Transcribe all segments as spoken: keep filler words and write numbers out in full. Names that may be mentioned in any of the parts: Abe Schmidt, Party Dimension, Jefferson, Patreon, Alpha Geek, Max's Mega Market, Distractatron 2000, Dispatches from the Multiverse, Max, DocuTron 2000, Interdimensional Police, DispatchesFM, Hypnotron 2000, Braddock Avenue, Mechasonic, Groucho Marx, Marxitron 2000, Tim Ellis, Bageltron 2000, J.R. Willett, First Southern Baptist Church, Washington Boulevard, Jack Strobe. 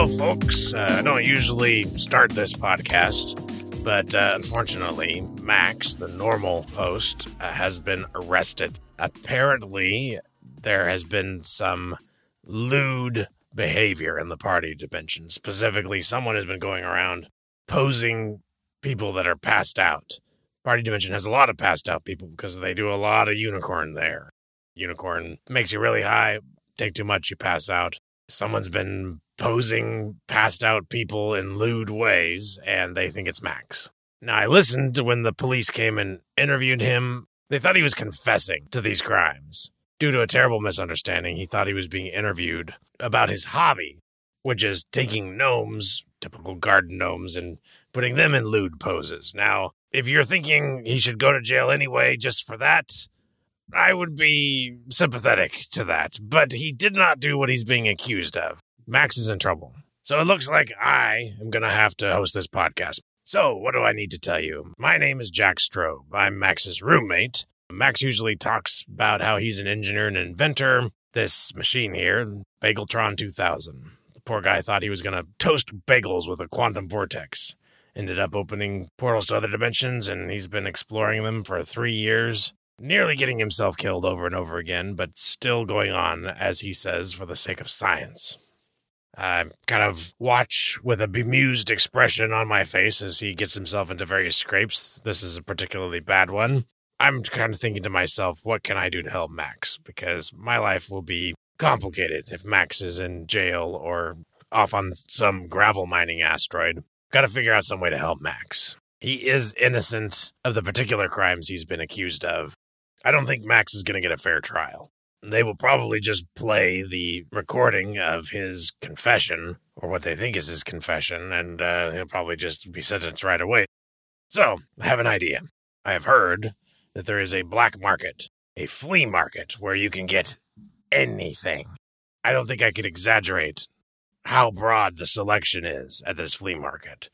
Hello, folks. Uh, I don't usually start this podcast, but uh, unfortunately, Max, the normal host, uh, has been arrested. Apparently, there has been some lewd behavior in the Party Dimension. Specifically, someone has been going around posing people that are passed out. Party Dimension has a lot of passed out people because they do a lot of unicorn there. Unicorn makes you really high, take too much, you pass out. Someone's been posing passed out people in lewd ways, and they think it's Max. Now, I listened to when the police came and interviewed him. They thought he was confessing to these crimes. Due to a terrible misunderstanding, he thought he was being interviewed about his hobby, which is taking gnomes, typical garden gnomes, and putting them in lewd poses. Now, if you're thinking he should go to jail anyway just for that, I would be sympathetic to that, but he did not do what he's being accused of. Max is in trouble. So it looks like I am going to have to host this podcast. So what do I need to tell you? My name is Jack Strobe. I'm Max's roommate. Max usually talks about how he's an engineer and inventor. This machine here, Bageltron two thousand. The poor guy thought he was going to toast bagels with a quantum vortex. Ended up opening portals to other dimensions, and he's been exploring them for three years. Nearly getting himself killed over and over again, but still going on, as he says, for the sake of science. I kind of watch with a bemused expression on my face as he gets himself into various scrapes. This is a particularly bad one. I'm kind of thinking to myself, what can I do to help Max? Because my life will be complicated if Max is in jail or off on some gravel mining asteroid. Got to figure out some way to help Max. He is innocent of the particular crimes he's been accused of. I don't think Max is going to get a fair trial. They will probably just play the recording of his confession, or what they think is his confession, and uh, he'll probably just be sentenced right away. So, I have an idea. I have heard that there is a black market, a flea market, where you can get anything. I don't think I could exaggerate how broad the selection is at this flea market.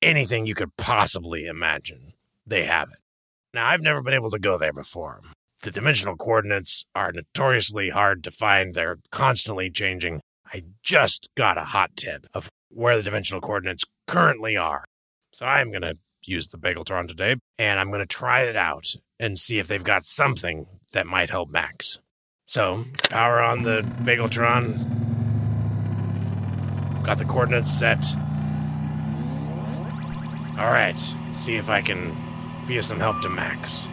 Anything you could possibly imagine, they have it. Now, I've never been able to go there before. The dimensional coordinates are notoriously hard to find. They're constantly changing. I just got a hot tip of where the dimensional coordinates currently are. So I'm going to use the Bageltron today, and I'm going to try it out and see if they've got something that might help Max. So, power on the Bageltron. Got the coordinates set. All right, let's see if I can be of some help to Max.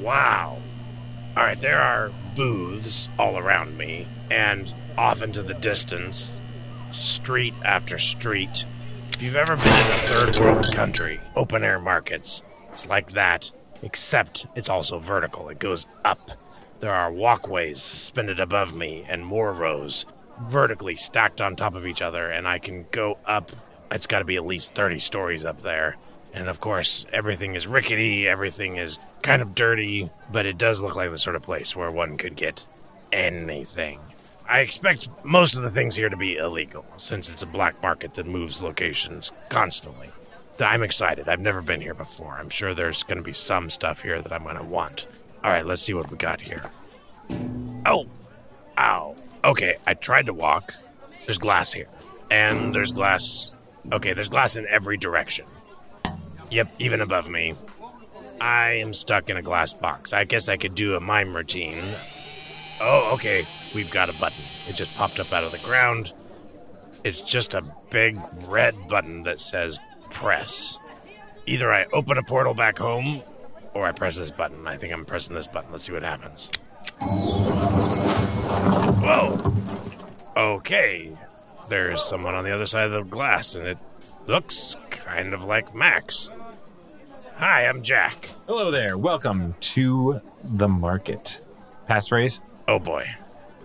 Wow. All right, there are booths all around me, and off into the distance, street after street. If you've ever been in a third world country, open air markets, it's like that, except it's also vertical. It goes up. There are walkways suspended above me and more rows vertically stacked on top of each other, and I can go up. It's got to be at least thirty stories up there. And, of course, everything is rickety, everything is kind of dirty, but it does look like the sort of place where one could get anything. I expect most of the things here to be illegal, since it's a black market that moves locations constantly. I'm excited. I've never been here before. I'm sure there's going to be some stuff here that I'm going to want. All right, let's see what we got here. Oh! Ow. Okay, I tried to walk. There's glass here. And there's glass... Okay, there's glass in every direction. Yep, even above me. I am stuck in a glass box. I guess I could do a mime routine. Oh, okay, we've got a button. It just popped up out of the ground. It's just a big red button that says press. Either I open a portal back home, or I press this button. I think I'm pressing this button. Let's see what happens. Whoa! Okay, there's someone on the other side of the glass, and it looks kind of like Max. Hi, I'm Jack. Hello there. Welcome to the market. Passphrase? Oh, boy.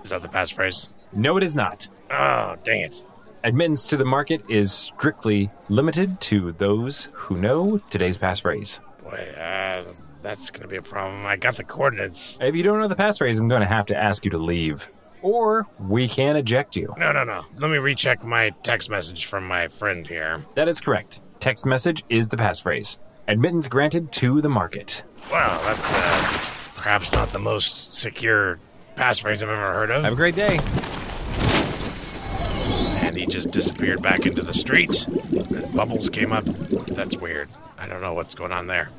Is that the passphrase? No, it is not. Oh, dang it. Admittance to the market is strictly limited to those who know today's passphrase. Boy, uh, that's going to be a problem. I got the coordinates. If you don't know the passphrase, I'm going to have to ask you to leave. Or we can eject you. No, no, no. Let me recheck my text message from my friend here. That is correct. Text message is the passphrase. Admittance granted to the market. Wow, that's uh, perhaps not the most secure passphrase I've ever heard of. Have a great day. and he just disappeared back into the street, and bubbles came up. That's weird. I don't know what's going on there.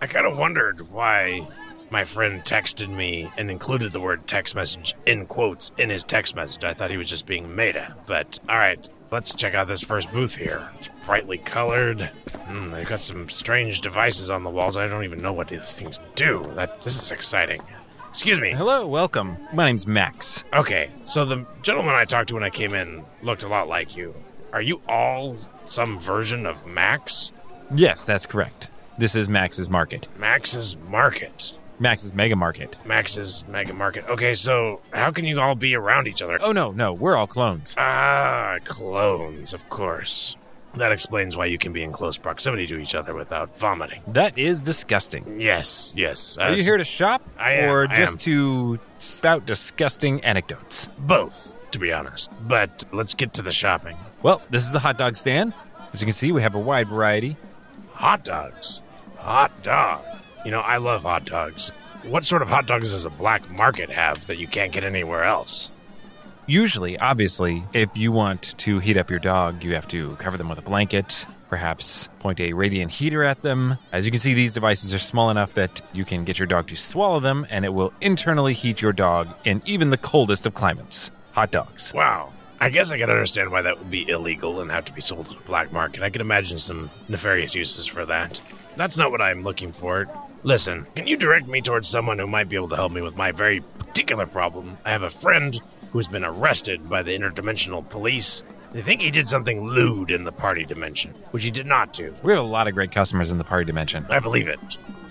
I kind of wondered why my friend texted me and included the word text message in quotes in his text message. I thought he was just being meta, but all right, let's check out this first booth here. It's brightly colored. Mm, they've got some strange devices on the walls. I don't even know what these things do. That This is exciting. Excuse me. Hello, welcome. My name's Max. Okay, so the gentleman I talked to when I came in looked a lot like you. Are you all some version of Max? Yes, that's correct. This is Max's Market. Max's Market. Max's Mega Market. Max's Mega Market. Okay, so how can you all be around each other? Oh, no, no. We're all clones. Ah, clones, of course. That explains why you can be in close proximity to each other without vomiting. That is disgusting. Yes, yes. Uh, Are you here to shop? I am. Or just to spout disgusting anecdotes? Both, to be honest. But let's get to the shopping. Well, this is the hot dog stand. As you can see, we have a wide variety. Hot dogs. Hot dogs. You know, I love hot dogs. What sort of hot dogs does a black market have that you can't get anywhere else? Usually, obviously, if you want to heat up your dog, you have to cover them with a blanket, perhaps point a radiant heater at them. As you can see, these devices are small enough that you can get your dog to swallow them, and it will internally heat your dog in even the coldest of climates. Hot dogs. Wow. I guess I can understand why that would be illegal and have to be sold in the black market. I can imagine some nefarious uses for that. That's not what I'm looking for. Listen, can you direct me towards someone who might be able to help me with my very particular problem? I have a friend who's been arrested by the Interdimensional Police. They think he did something lewd in the Party Dimension, which he did not do. We have a lot of great customers in the Party Dimension. I believe it.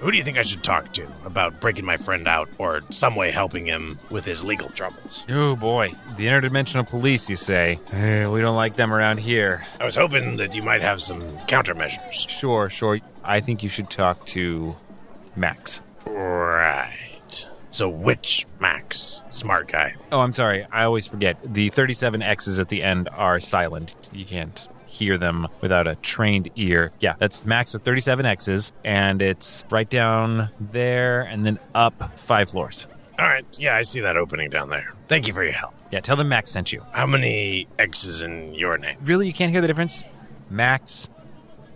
Who do you think I should talk to about breaking my friend out or some way helping him with his legal troubles? Oh, boy. The Interdimensional Police, you say? Eh, we don't like them around here. I was hoping that you might have some countermeasures. Sure, sure. I think you should talk to Max. Right. So which Max? Smart guy. Oh, I'm sorry. I always forget. The thirty-seven X's at the end are silent. You can't hear them without a trained ear. Yeah, that's Max with thirty-seven X's, and it's right down there and then up five floors. All right. Yeah, I see that opening down there. Thank you for your help. Yeah, tell them Max sent you. How many X's in your name? Really? You can't hear the difference? Max.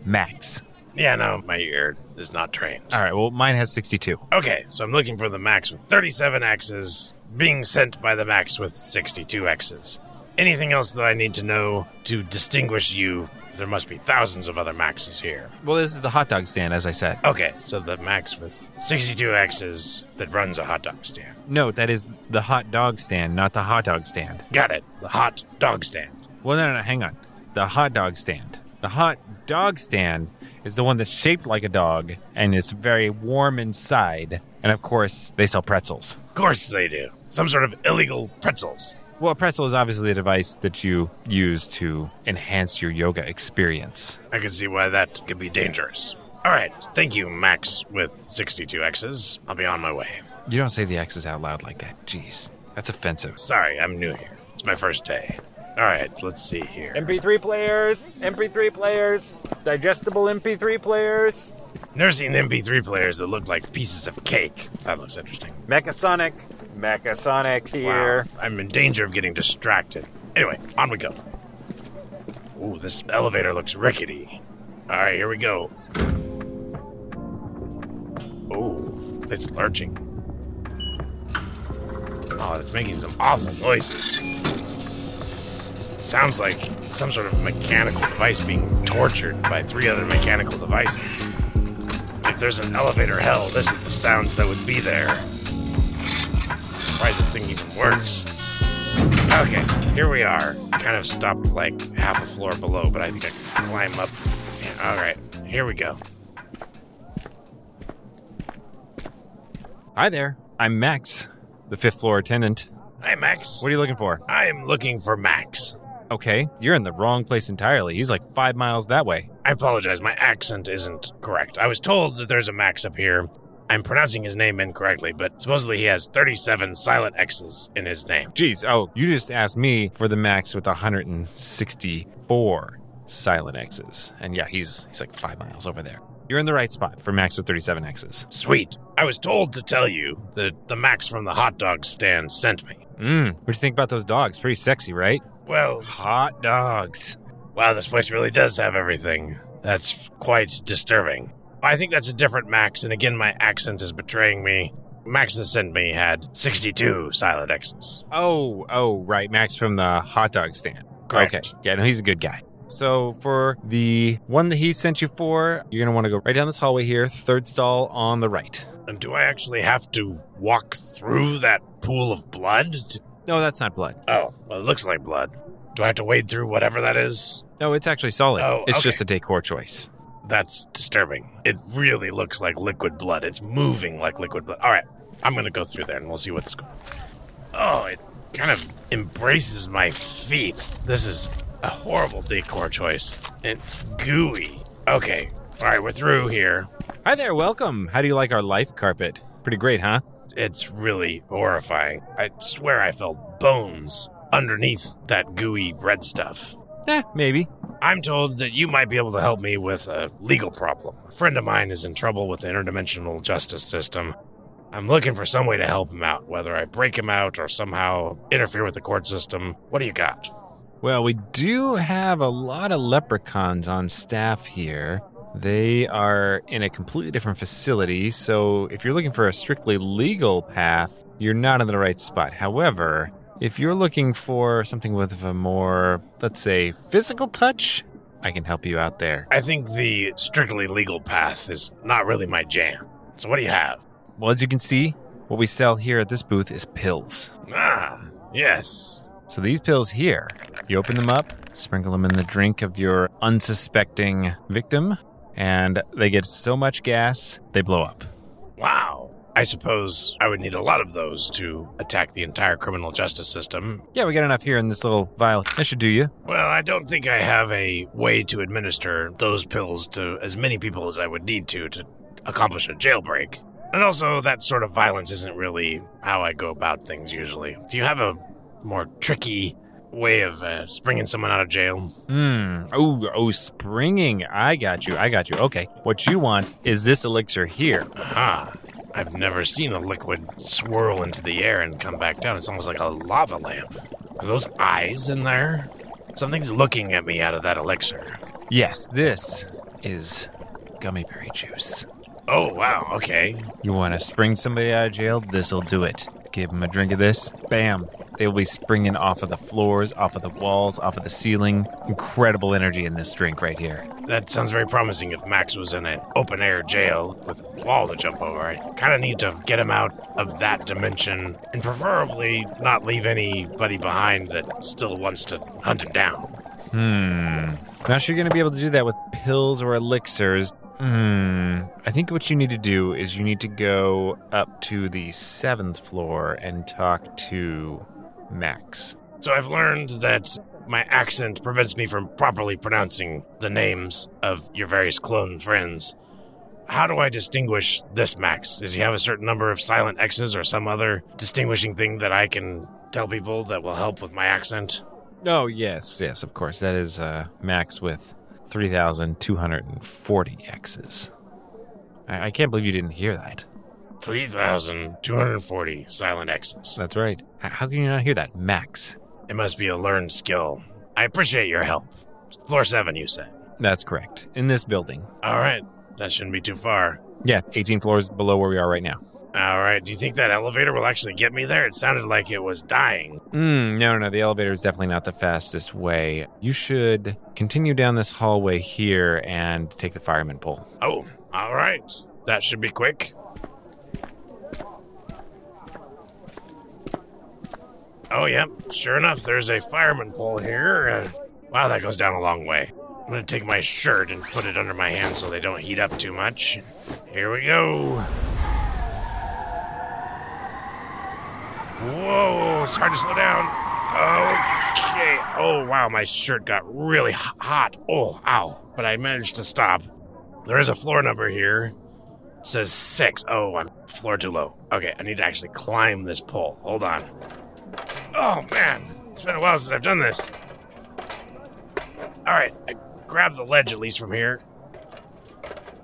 Max. Yeah, no, my ear is not trained. All right, well, mine has sixty-two. Okay, so I'm looking for the Max with thirty-seven X's being sent by the Max with sixty-two X's. Anything else that I need to know to distinguish you? There must be thousands of other Maxes here. Well, this is the hot dog stand, as I said. Okay, so the Max with sixty-two X's that runs a hot dog stand. No, that is the hot dog stand, not the hot dog stand. Got it. The hot dog stand. Well, no, no, no, hang on. The hot dog stand. The hot dog stand is the one that's shaped like a dog, and it's very warm inside. And, of course, they sell pretzels. Of course they do. Some sort of illegal pretzels. Well, a pretzel is obviously a device that you use to enhance your yoga experience. I can see why that could be dangerous. All right. Thank you, Max, with sixty-two X's. I'll be on my way. You don't say the X's out loud like that. Jeez. That's offensive. Sorry, I'm new here. It's my first day. All right, let's see here. M P three players, M P three players, digestible M P three players. Nursing M P three players that look like pieces of cake. That looks interesting. Mechasonic. Mechasonic here. Wow. I'm in danger of getting distracted. Anyway, on we go. Ooh, this elevator looks rickety. All right, here we go. Ooh, it's lurching. Oh, it's making some awful noises. Sounds like some sort of mechanical device being tortured by three other mechanical devices. If there's an elevator hell, this is the sounds that would be there. I'm surprised this thing even works. Okay, here we are. Kind of stopped like half a floor below, but I think I can climb up. Yeah, all right, here we go. Hi there, I'm Max, the fifth floor attendant. Hi, Max. What are you looking for? I am looking for Max. Okay, you're in the wrong place entirely. He's like five miles that way. I apologize, my accent isn't correct. I was told that there's a Max up here. I'm pronouncing his name incorrectly, but supposedly he has thirty-seven silent X's in his name. Jeez, oh, you just asked me for the Max with one hundred sixty-four silent X's. And yeah, he's he's like five miles over there. You're in the right spot for Max with thirty-seven X's. Sweet. I was told to tell you that the Max from the hot dog stand sent me. Mmm, what do you think about those dogs? Pretty sexy, right? Well, hot dogs. Wow, this place really does have everything. That's quite disturbing. I think that's a different Max, and again, my accent is betraying me. Max that sent me had sixty-two silent X's. Oh, oh, right. Max from the hot dog stand. Correct. Okay. Yeah, no, he's a good guy. So for the one that he sent you for, you're going to want to go right down this hallway here, third stall on the right. And do I actually have to walk through that pool of blood? To... No, that's not blood. Oh, well, it looks like blood. Do I have to wade through whatever that is? No, it's actually solid. Oh, it's okay. Just a decor choice. That's disturbing. It really looks like liquid blood. It's moving like liquid blood. All right, I'm going to go through there, and we'll see what's going on. Oh, it kind of embraces my feet. This is a horrible decor choice. It's gooey. Okay, all right, we're through here. Hi there, welcome. How do you like our life carpet? Pretty great, huh? It's really horrifying. I swear I felt bones underneath that gooey red stuff. Eh, maybe. I'm told that you might be able to help me with a legal problem. A friend of mine is in trouble with the interdimensional justice system. I'm looking for some way to help him out, whether I break him out or somehow interfere with the court system. What do you got? Well, we do have a lot of leprechauns on staff here. They are in a completely different facility, so if you're looking for a strictly legal path, you're not in the right spot. However, if you're looking for something with a more, let's say, physical touch, I can help you out there. I think the strictly legal path is not really my jam. So what do you have? Well, as you can see, what we sell here at this booth is pills. Ah, yes. So these pills here, you open them up, sprinkle them in the drink of your unsuspecting victim, and they get so much gas, they blow up. Wow. I suppose I would need a lot of those to attack the entire criminal justice system. Yeah, we got enough here in this little vial. That should do you. Well, I don't think I have a way to administer those pills to as many people as I would need to to accomplish a jailbreak. And also, that sort of violence isn't really how I go about things usually. Do you have a more tricky way of uh, springing someone out of jail? Mm. Oh, oh, springing. I got you. I got you. Okay. What you want is this elixir here. Aha. Uh-huh. I've never seen a liquid swirl into the air and come back down. It's almost like a lava lamp. Are those eyes in there? Something's looking at me out of that elixir. Yes, this is gummy berry juice. Oh, wow, okay. You want to spring somebody out of jail? This'll do it. Give them a drink of this. Bam. They'll be springing off of the floors, off of the walls, off of the ceiling. Incredible energy in this drink right here. That sounds very promising if Max was in an open-air jail with a wall to jump over. I kind of need to get him out of that dimension and preferably not leave anybody behind that still wants to hunt him down. Hmm. Not sure you're going to be able to do that with pills or elixirs. Hmm. I think what you need to do is you need to go up to the seventh floor and talk to Max. So I've learned that my accent prevents me from properly pronouncing the names of your various clone friends. How do I distinguish this Max? Does he have a certain number of silent X's or some other distinguishing thing that I can tell people that will help with my accent? Oh, yes, yes, of course. That is uh, Max with three thousand two hundred forty X's. I, I can't believe you didn't hear that. three thousand two hundred forty silent X's. That's right. How can you not hear that, Max? It must be a learned skill. I appreciate your help. Floor seven, you said? That's correct. In this building. All right. That shouldn't be too far. Yeah, eighteen floors below where we are right now. All right. Do you think that elevator will actually get me there? It sounded like it was dying. Mm, no, no. The elevator is definitely not the fastest way. You should continue down this hallway here and take the fireman pole. Oh, all right. That should be quick. Oh, yep. Yeah. Sure enough, there's a fireman pole here. Uh, wow, that goes down a long way. I'm going to take my shirt and put it under my hands so they don't heat up too much. Here we go. Whoa, it's hard to slow down. Okay. Oh, wow, my shirt got really hot. Oh, ow. But I managed to stop. There is a floor number here. It says six. Oh, I'm floor too low. Okay, I need to actually climb this pole. Hold on. Oh, man. It's been a while since I've done this. All right. I grab the ledge, at least from here.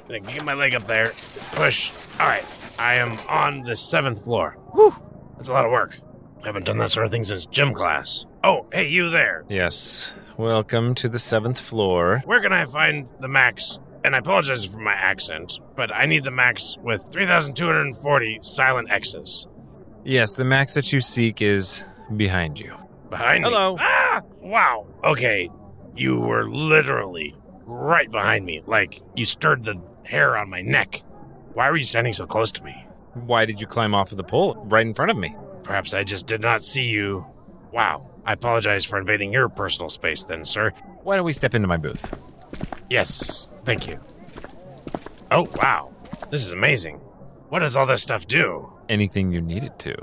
I can get my leg up there. Push. All right. I am on the seventh floor. Whew. That's a lot of work. I haven't done that sort of thing since gym class. Oh, hey, you there. Yes. Welcome to the seventh floor. Where can I find the Max? And I apologize for my accent, but I need the Max with three thousand two hundred forty silent X's. Yes, the Max that you seek is behind you. Behind me? Hello. Ah! Wow. Okay. You were literally right behind me. Like, you stirred the hair on my neck. Why were you standing so close to me? Why did you climb off of the pole right in front of me? Perhaps I just did not see you. Wow. I apologize for invading your personal space then, sir. Why don't we step into my booth? Yes. Thank you. Oh, wow. This is amazing. What does all this stuff do? Anything you need it to.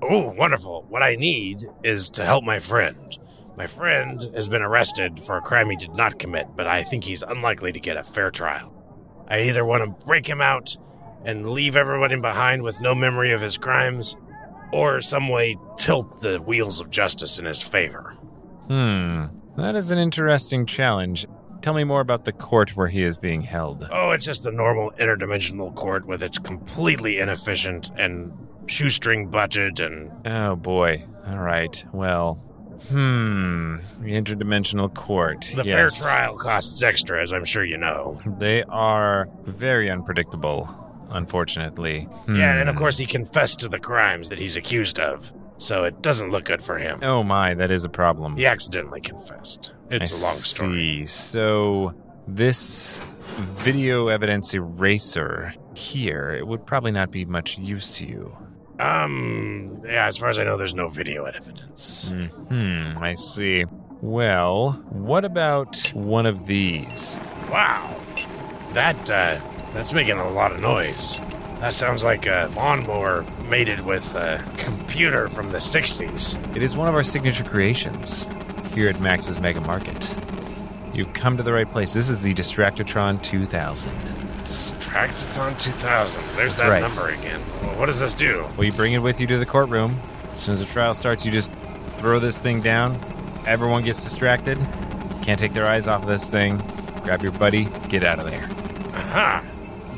Oh, wonderful. What I need is to help my friend. My friend has been arrested for a crime he did not commit, but I think he's unlikely to get a fair trial. I either want to break him out and leave everybody behind with no memory of his crimes, or some way tilt the wheels of justice in his favor. Hmm. That is an interesting challenge. Tell me more about the court where he is being held. Oh, it's just the normal interdimensional court with its completely inefficient and shoestring budget and... Oh, boy. All right. Well, hmm. The interdimensional court. The yes. Fair trial costs extra, as I'm sure you know. They are very unpredictable, unfortunately. Hmm. Yeah, and of course he confessed to the crimes that he's accused of, so it doesn't look good for him. Oh, my. That is a problem. He accidentally confessed. It's I a long story. See. So this video evidence eraser here, it would probably not be much use to you. Um, yeah, as far as I know, there's no video evidence. Hmm, I see. Well, what about one of these? Wow, that, uh, that's making a lot of noise. That sounds like a lawnmower mated with a computer from the sixties. It is one of our signature creations here at Max's Mega Market. You've come to the right place. This is the Distractatron two thousand. Distractatron two thousand. There's That's that right. number again. Well, what does this do? Well, you bring it with you to the courtroom. As soon as the trial starts, you just throw this thing down. Everyone gets distracted. Can't take their eyes off of this thing. Grab your buddy. Get out of there. Aha.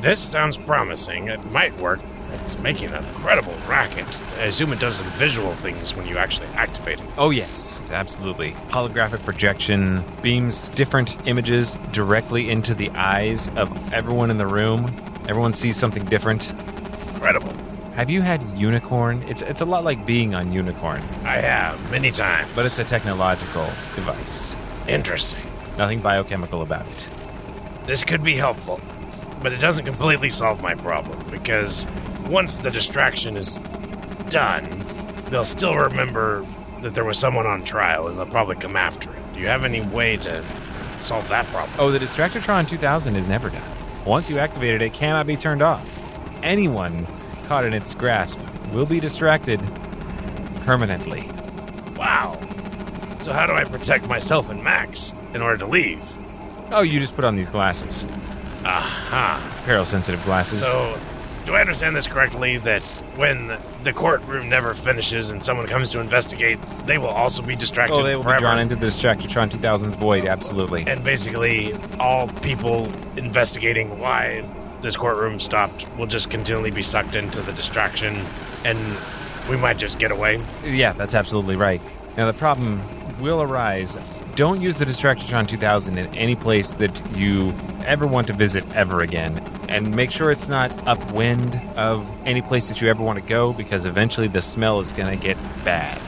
This sounds promising. It might work. It's making an incredible racket. I assume it does some visual things when you actually activate it. Oh, yes, absolutely. Holographic projection beams different images directly into the eyes of everyone in the room. Everyone sees something different. Incredible. Have you had Unicorn? It's it's a lot like being on Unicorn. I have, many times. But it's a technological device. Interesting. Nothing biochemical about it. This could be helpful, but it doesn't completely solve my problem, because once the distraction is done, they'll still remember that there was someone on trial, and they'll probably come after it. Do you have any way to solve that problem? Oh, the Distractatron two thousand is never done. Once you activate it, it cannot be turned off. Anyone caught in its grasp will be distracted permanently. Wow. So how do I protect myself and Max in order to leave? Oh, you just put on these glasses. Aha. Peril-sensitive glasses. So... do I understand this correctly, that when the courtroom never finishes and someone comes to investigate, they will also be distracted forever? Oh, they will forever. be drawn into the Distractatron two thousand's void, absolutely. And basically, all people investigating why this courtroom stopped will just continually be sucked into the distraction, and we might just get away? Yeah, that's absolutely right. Now, the problem will arise. Don't use the Distractatron two thousand in any place that you ever want to visit ever again. And make sure it's not upwind of any place that you ever want to go, because eventually the smell is going to get bad.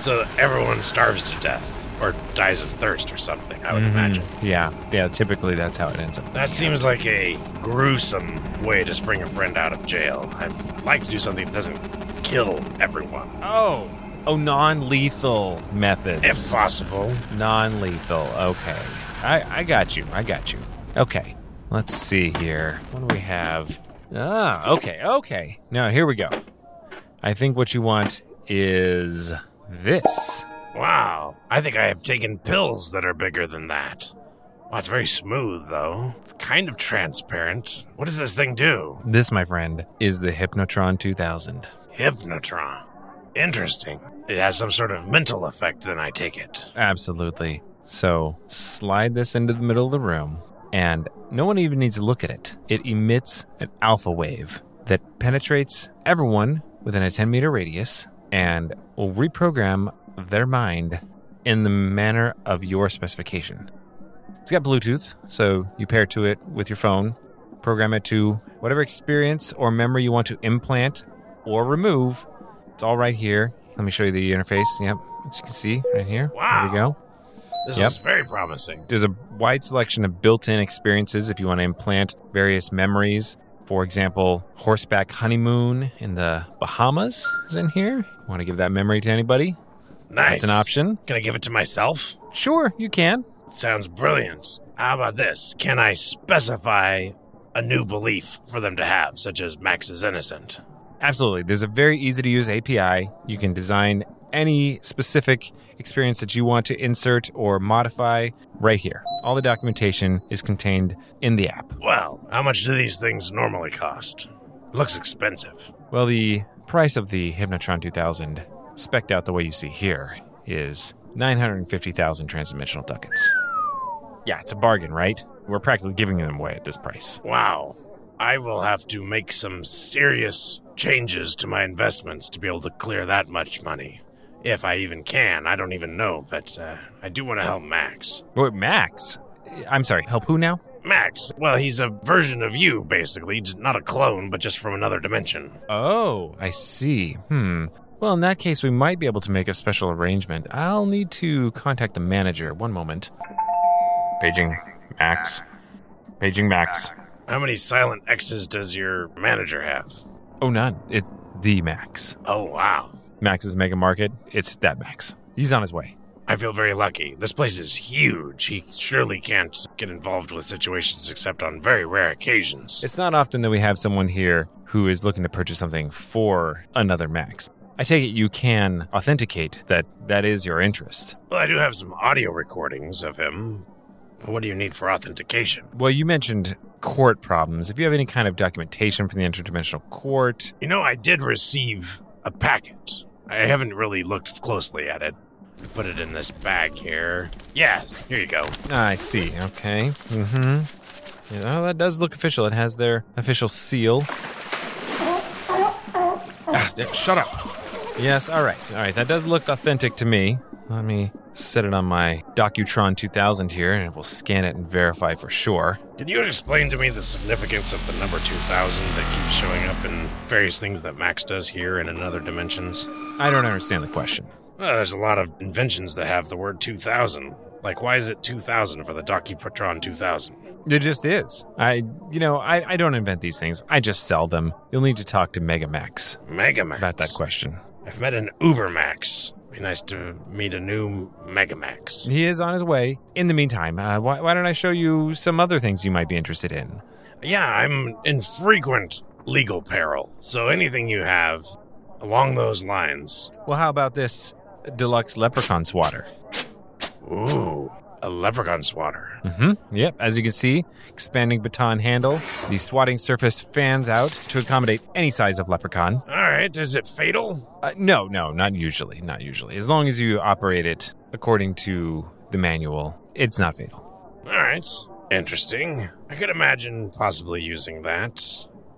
So everyone starves to death or dies of thirst or something, I would mm-hmm. imagine. Yeah, yeah. Typically that's how it ends up. That seems like a gruesome way to spring a friend out of jail. I'd like to do something that doesn't kill everyone. Oh, oh, non-lethal methods. If possible. Non-lethal, okay. I, I got you, I got you. Okay. Let's see here. What do we have? Ah, okay, okay. Now, here we go. I think what you want is this. Wow. I think I have taken pills that are bigger than that. Well, it's very smooth, though. It's kind of transparent. What does this thing do? This, my friend, is the Hypnotron two thousand. Hypnotron. Interesting. It has some sort of mental effect, then I take it. Absolutely. So, slide this into the middle of the room. And no one even needs to look at it. It emits an alpha wave that penetrates everyone within a ten-meter radius and will reprogram their mind in the manner of your specification. It's got Bluetooth, so you pair to it with your phone, program it to whatever experience or memory you want to implant or remove. It's all right here. Let me show you the interface. Yep, as you can see right here. Wow. There we go. This yep. is very promising. There's a wide selection of built-in experiences if you want to implant various memories. For example, horseback honeymoon in the Bahamas is in here. Want to give that memory to anybody? Nice. That's an option. Can I give it to myself? Sure, you can. Sounds brilliant. How about this? Can I specify a new belief for them to have, such as Max is innocent? Absolutely. There's a very easy-to-use A P I. You can design any specific experience that you want to insert or modify right here. All the documentation is contained in the app. Wow. How much do these things normally cost? Looks expensive. Well, the price of the Hypnotron two thousand, specced out the way you see here, is nine hundred fifty thousand transdimensional ducats. Yeah, it's a bargain, right? We're practically giving them away at this price. Wow. I will have to make some serious changes to my investments to be able to clear that much money. If I even can, I don't even know, but uh, I do want to help Max. Wait, Max? I'm sorry, help who now? Max. Well, he's a version of you, basically. Not a clone, but just from another dimension. Oh, I see. Hmm. Well, in that case, we might be able to make a special arrangement. I'll need to contact the manager. One moment. Paging Max. Paging Max. How many silent X's does your manager have? Oh, none. It's the Max. Oh, wow. Max's Mega Market, it's that Max. He's on his way. I feel very lucky. This place is huge. He surely can't get involved with situations except on very rare occasions. It's not often that we have someone here who is looking to purchase something for another Max. I take it you can authenticate that that is your interest. Well, I do have some audio recordings of him. What do you need for authentication? Well, you mentioned court problems. If you have any kind of documentation from the interdimensional court... You know, I did receive a packet. I haven't really looked closely at it. Put it in this bag here. Yes, here you go. I see. Okay. Mm-hmm. You know, that does look official. It has their official seal. Ah, shut up. Yes, all right. All right, that does look authentic to me. Let me set it on my DocuTron two thousand here, and it will scan it and verify for sure. Can you explain to me the significance of the number two thousand that keeps showing up in various things that Max does here and in other dimensions? I don't understand the question. Well, there's a lot of inventions that have the word two thousand. Like, why is it two thousand for the DocuTron two thousand? It just is. I, you know, I, I don't invent these things. I just sell them. You'll need to talk to Mega Max. Mega Max? About that question. I've met an Uber Max. Be nice to meet a new Mega Max. He is on his way. In the meantime, uh, why, why don't I show you some other things you might be interested in? Yeah, I'm in frequent legal peril, so anything you have along those lines. Well, how about this deluxe leprechaun swatter? Ooh, a leprechaun swatter. Mm-hmm. Yep, as you can see, expanding baton handle. The swatting surface fans out to accommodate any size of leprechaun. All right. Is it fatal? Uh, no, no, not usually, not usually. As long as you operate it according to the manual, it's not fatal. All right, interesting. I could imagine possibly using that.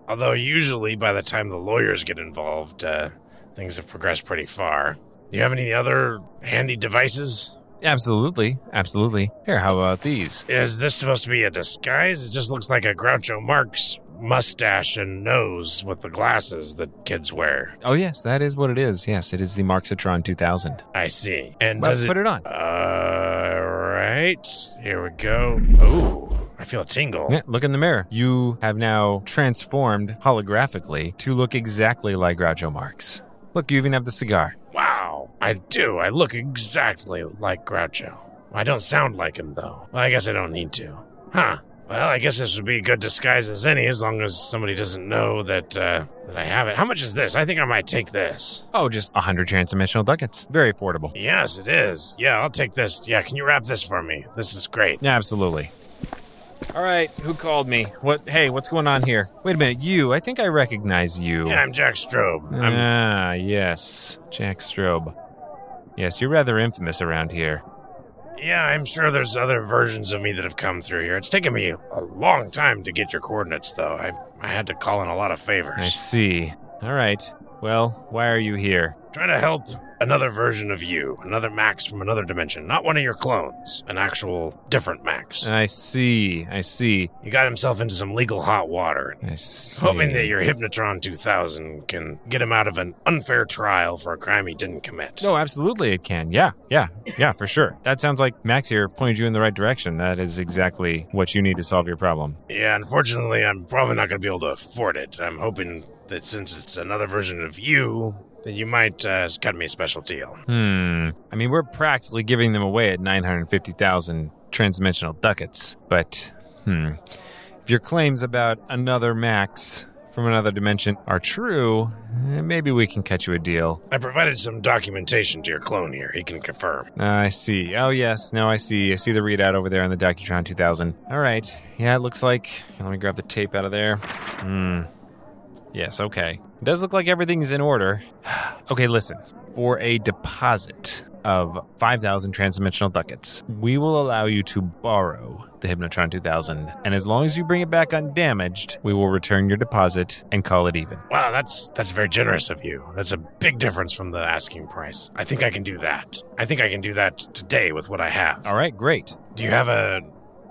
Although usually by the time the lawyers get involved, uh, things have progressed pretty far. Do you have any other handy devices? Absolutely, absolutely. Here, how about these? Is this supposed to be a disguise? It just looks like a Groucho Marx mustache and nose with the glasses that kids wear. Oh, yes, that is what it is. Yes, it is the Marxitron two thousand. I see. And well, does it... put it on. All uh, right. Here we go. Ooh, I feel a tingle. Yeah, look in the mirror. You have now transformed holographically to look exactly like Groucho Marx. Look, you even have the cigar. Wow, I do. I look exactly like Groucho. I don't sound like him, though. Well, I guess I don't need to. Huh. Well, I guess this would be a good disguise as any, as long as somebody doesn't know that uh, that I have it. How much is this? I think I might take this. Oh, just one hundred transdimensional ducats. Very affordable. Yes, it is. Yeah, I'll take this. Yeah, can you wrap this for me? This is great. Yeah, absolutely. All right, who called me? What? Hey, what's going on here? Wait a minute, you. I think I recognize you. Yeah, I'm Jack Strobe. I'm... Ah, yes, Jack Strobe. Yes, you're rather infamous around here. Yeah, I'm sure there's other versions of me that have come through here. It's taken me a long time to get your coordinates, though. I I had to call in a lot of favors. I see. All right. Well, why are you here? Trying to help another version of you, another Max from another dimension, not one of your clones, an actual different Max. I see, I see. He got himself into some legal hot water. I see. Hoping that your Hypnotron two thousand can get him out of an unfair trial for a crime he didn't commit. No, absolutely it can. Yeah, yeah, yeah, for sure. That sounds like Max here pointed you in the right direction. That is exactly what you need to solve your problem. Yeah, unfortunately, I'm probably not going to be able to afford it. I'm hoping that since it's another version of you, then you might uh, cut me a special deal. Hmm. I mean, we're practically giving them away at nine hundred fifty thousand transdimensional ducats. But, hmm. If your claims about another Max from another dimension are true, maybe we can cut you a deal. I provided some documentation to your clone here. He can confirm. Uh, I see. Oh, yes. No, I see. I see the readout over there on the DocuTron two thousand. All right. Yeah, it looks like... Let me grab the tape out of there. Hmm. Yes, okay. It does look like everything's in order. Okay, listen. For a deposit of five thousand transdimensional ducats, we will allow you to borrow the Hypnotron two thousand. And as long as you bring it back undamaged, we will return your deposit and call it even. Wow, that's that's very generous of you. That's a big difference from the asking price. I think I can do that. I think I can do that today with what I have. All right, great. Do you have a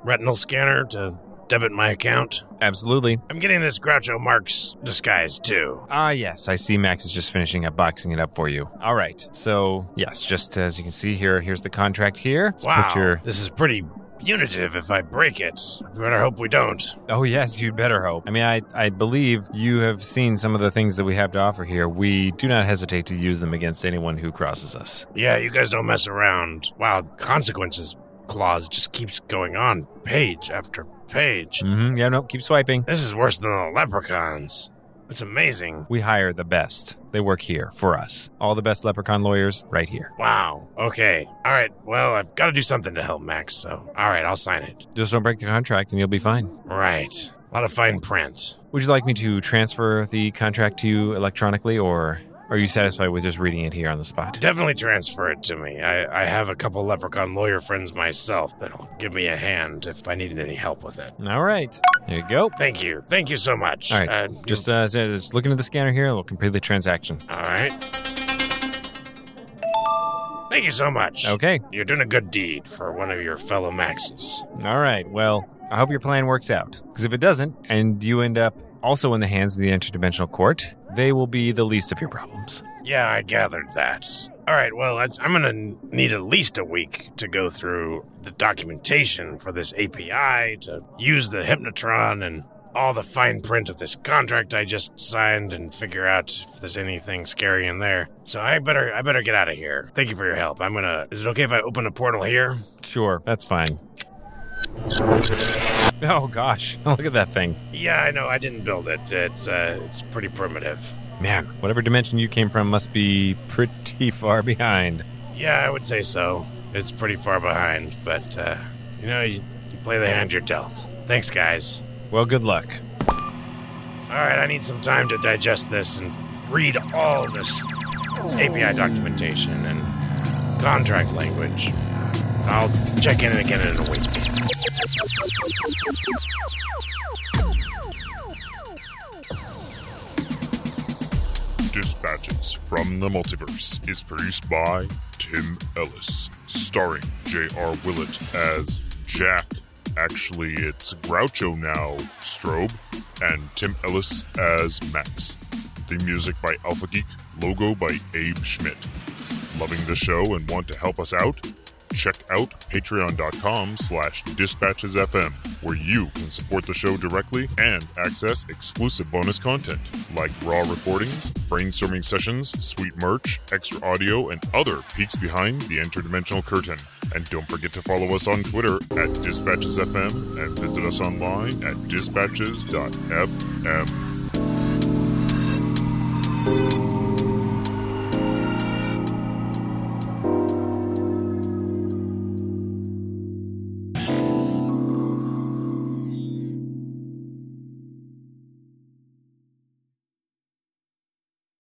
retinal scanner to... debit my account? Absolutely. I'm getting this Groucho Marx disguise, too. Ah, yes. I see Max is just finishing up boxing it up for you. All right. So, yes, just as you can see here, here's the contract here. Wow. Put your... This is pretty... punitive if I break it. We better hope we don't. Oh, yes, you'd better hope. I mean, I, I believe you have seen some of the things that we have to offer here. We do not hesitate to use them against anyone who crosses us. Yeah, you guys don't mess around. Wow, consequences clause just keeps going on page after page. Mm-hmm. Yeah, no, keep swiping. This is worse than the leprechauns. It's amazing. We hire the best. They work here for us. All the best leprechaun lawyers right here. Wow. Okay. All right. Well, I've got to do something to help Max, so... All right, I'll sign it. Just don't break the contract and you'll be fine. Right. A lot of fine print. Would you like me to transfer the contract to you electronically, or... are you satisfied with just reading it here on the spot? Definitely transfer it to me. I, I have a couple leprechaun lawyer friends myself that'll give me a hand if I need any help with it. All right. There you go. Thank you. Thank you so much. All right. Uh, just, uh, just looking at the scanner here, we'll complete the transaction. All right. Thank you so much. Okay. You're doing a good deed for one of your fellow Maxes. All right. Well, I hope your plan works out. Because if it doesn't, and you end up also in the hands of the Interdimensional Court, they will be the least of your problems. Yeah, I gathered that. All right, well, that's, I'm going to need at least a week to go through the documentation for this A P I, to use the Hypnotron and all the fine print of this contract I just signed and figure out if there's anything scary in there. So I better I better get out of here. Thank you for your help. I'm going to... Is it okay if I open a portal here? Sure, that's fine. Oh gosh, look at that thing. Yeah, I know, I didn't build it. It's uh, it's pretty primitive. Man, whatever dimension you came from must be pretty far behind. Yeah, I would say so. It's pretty far behind, but uh, you know, you, you play the hand you're dealt. Thanks, guys. Well, good luck. Alright, I need some time to digest this and read all this A P I documentation and contract language. I'll check in again in a week. Dispatches from the Multiverse is produced by Tim Ellis, starring J R. Willett as Jack, actually it's Groucho now, Strobe, and Tim Ellis as Max. The music by Alpha Geek, logo by Abe Schmidt. Loving the show and want to help us out? Check out patreon.com slash dispatchesfm, where you can support the show directly and access exclusive bonus content like raw recordings, brainstorming sessions, sweet merch, extra audio, and other peeks behind the interdimensional curtain. And don't forget to follow us on Twitter at dispatchesfm and visit us online at dispatches dot f m.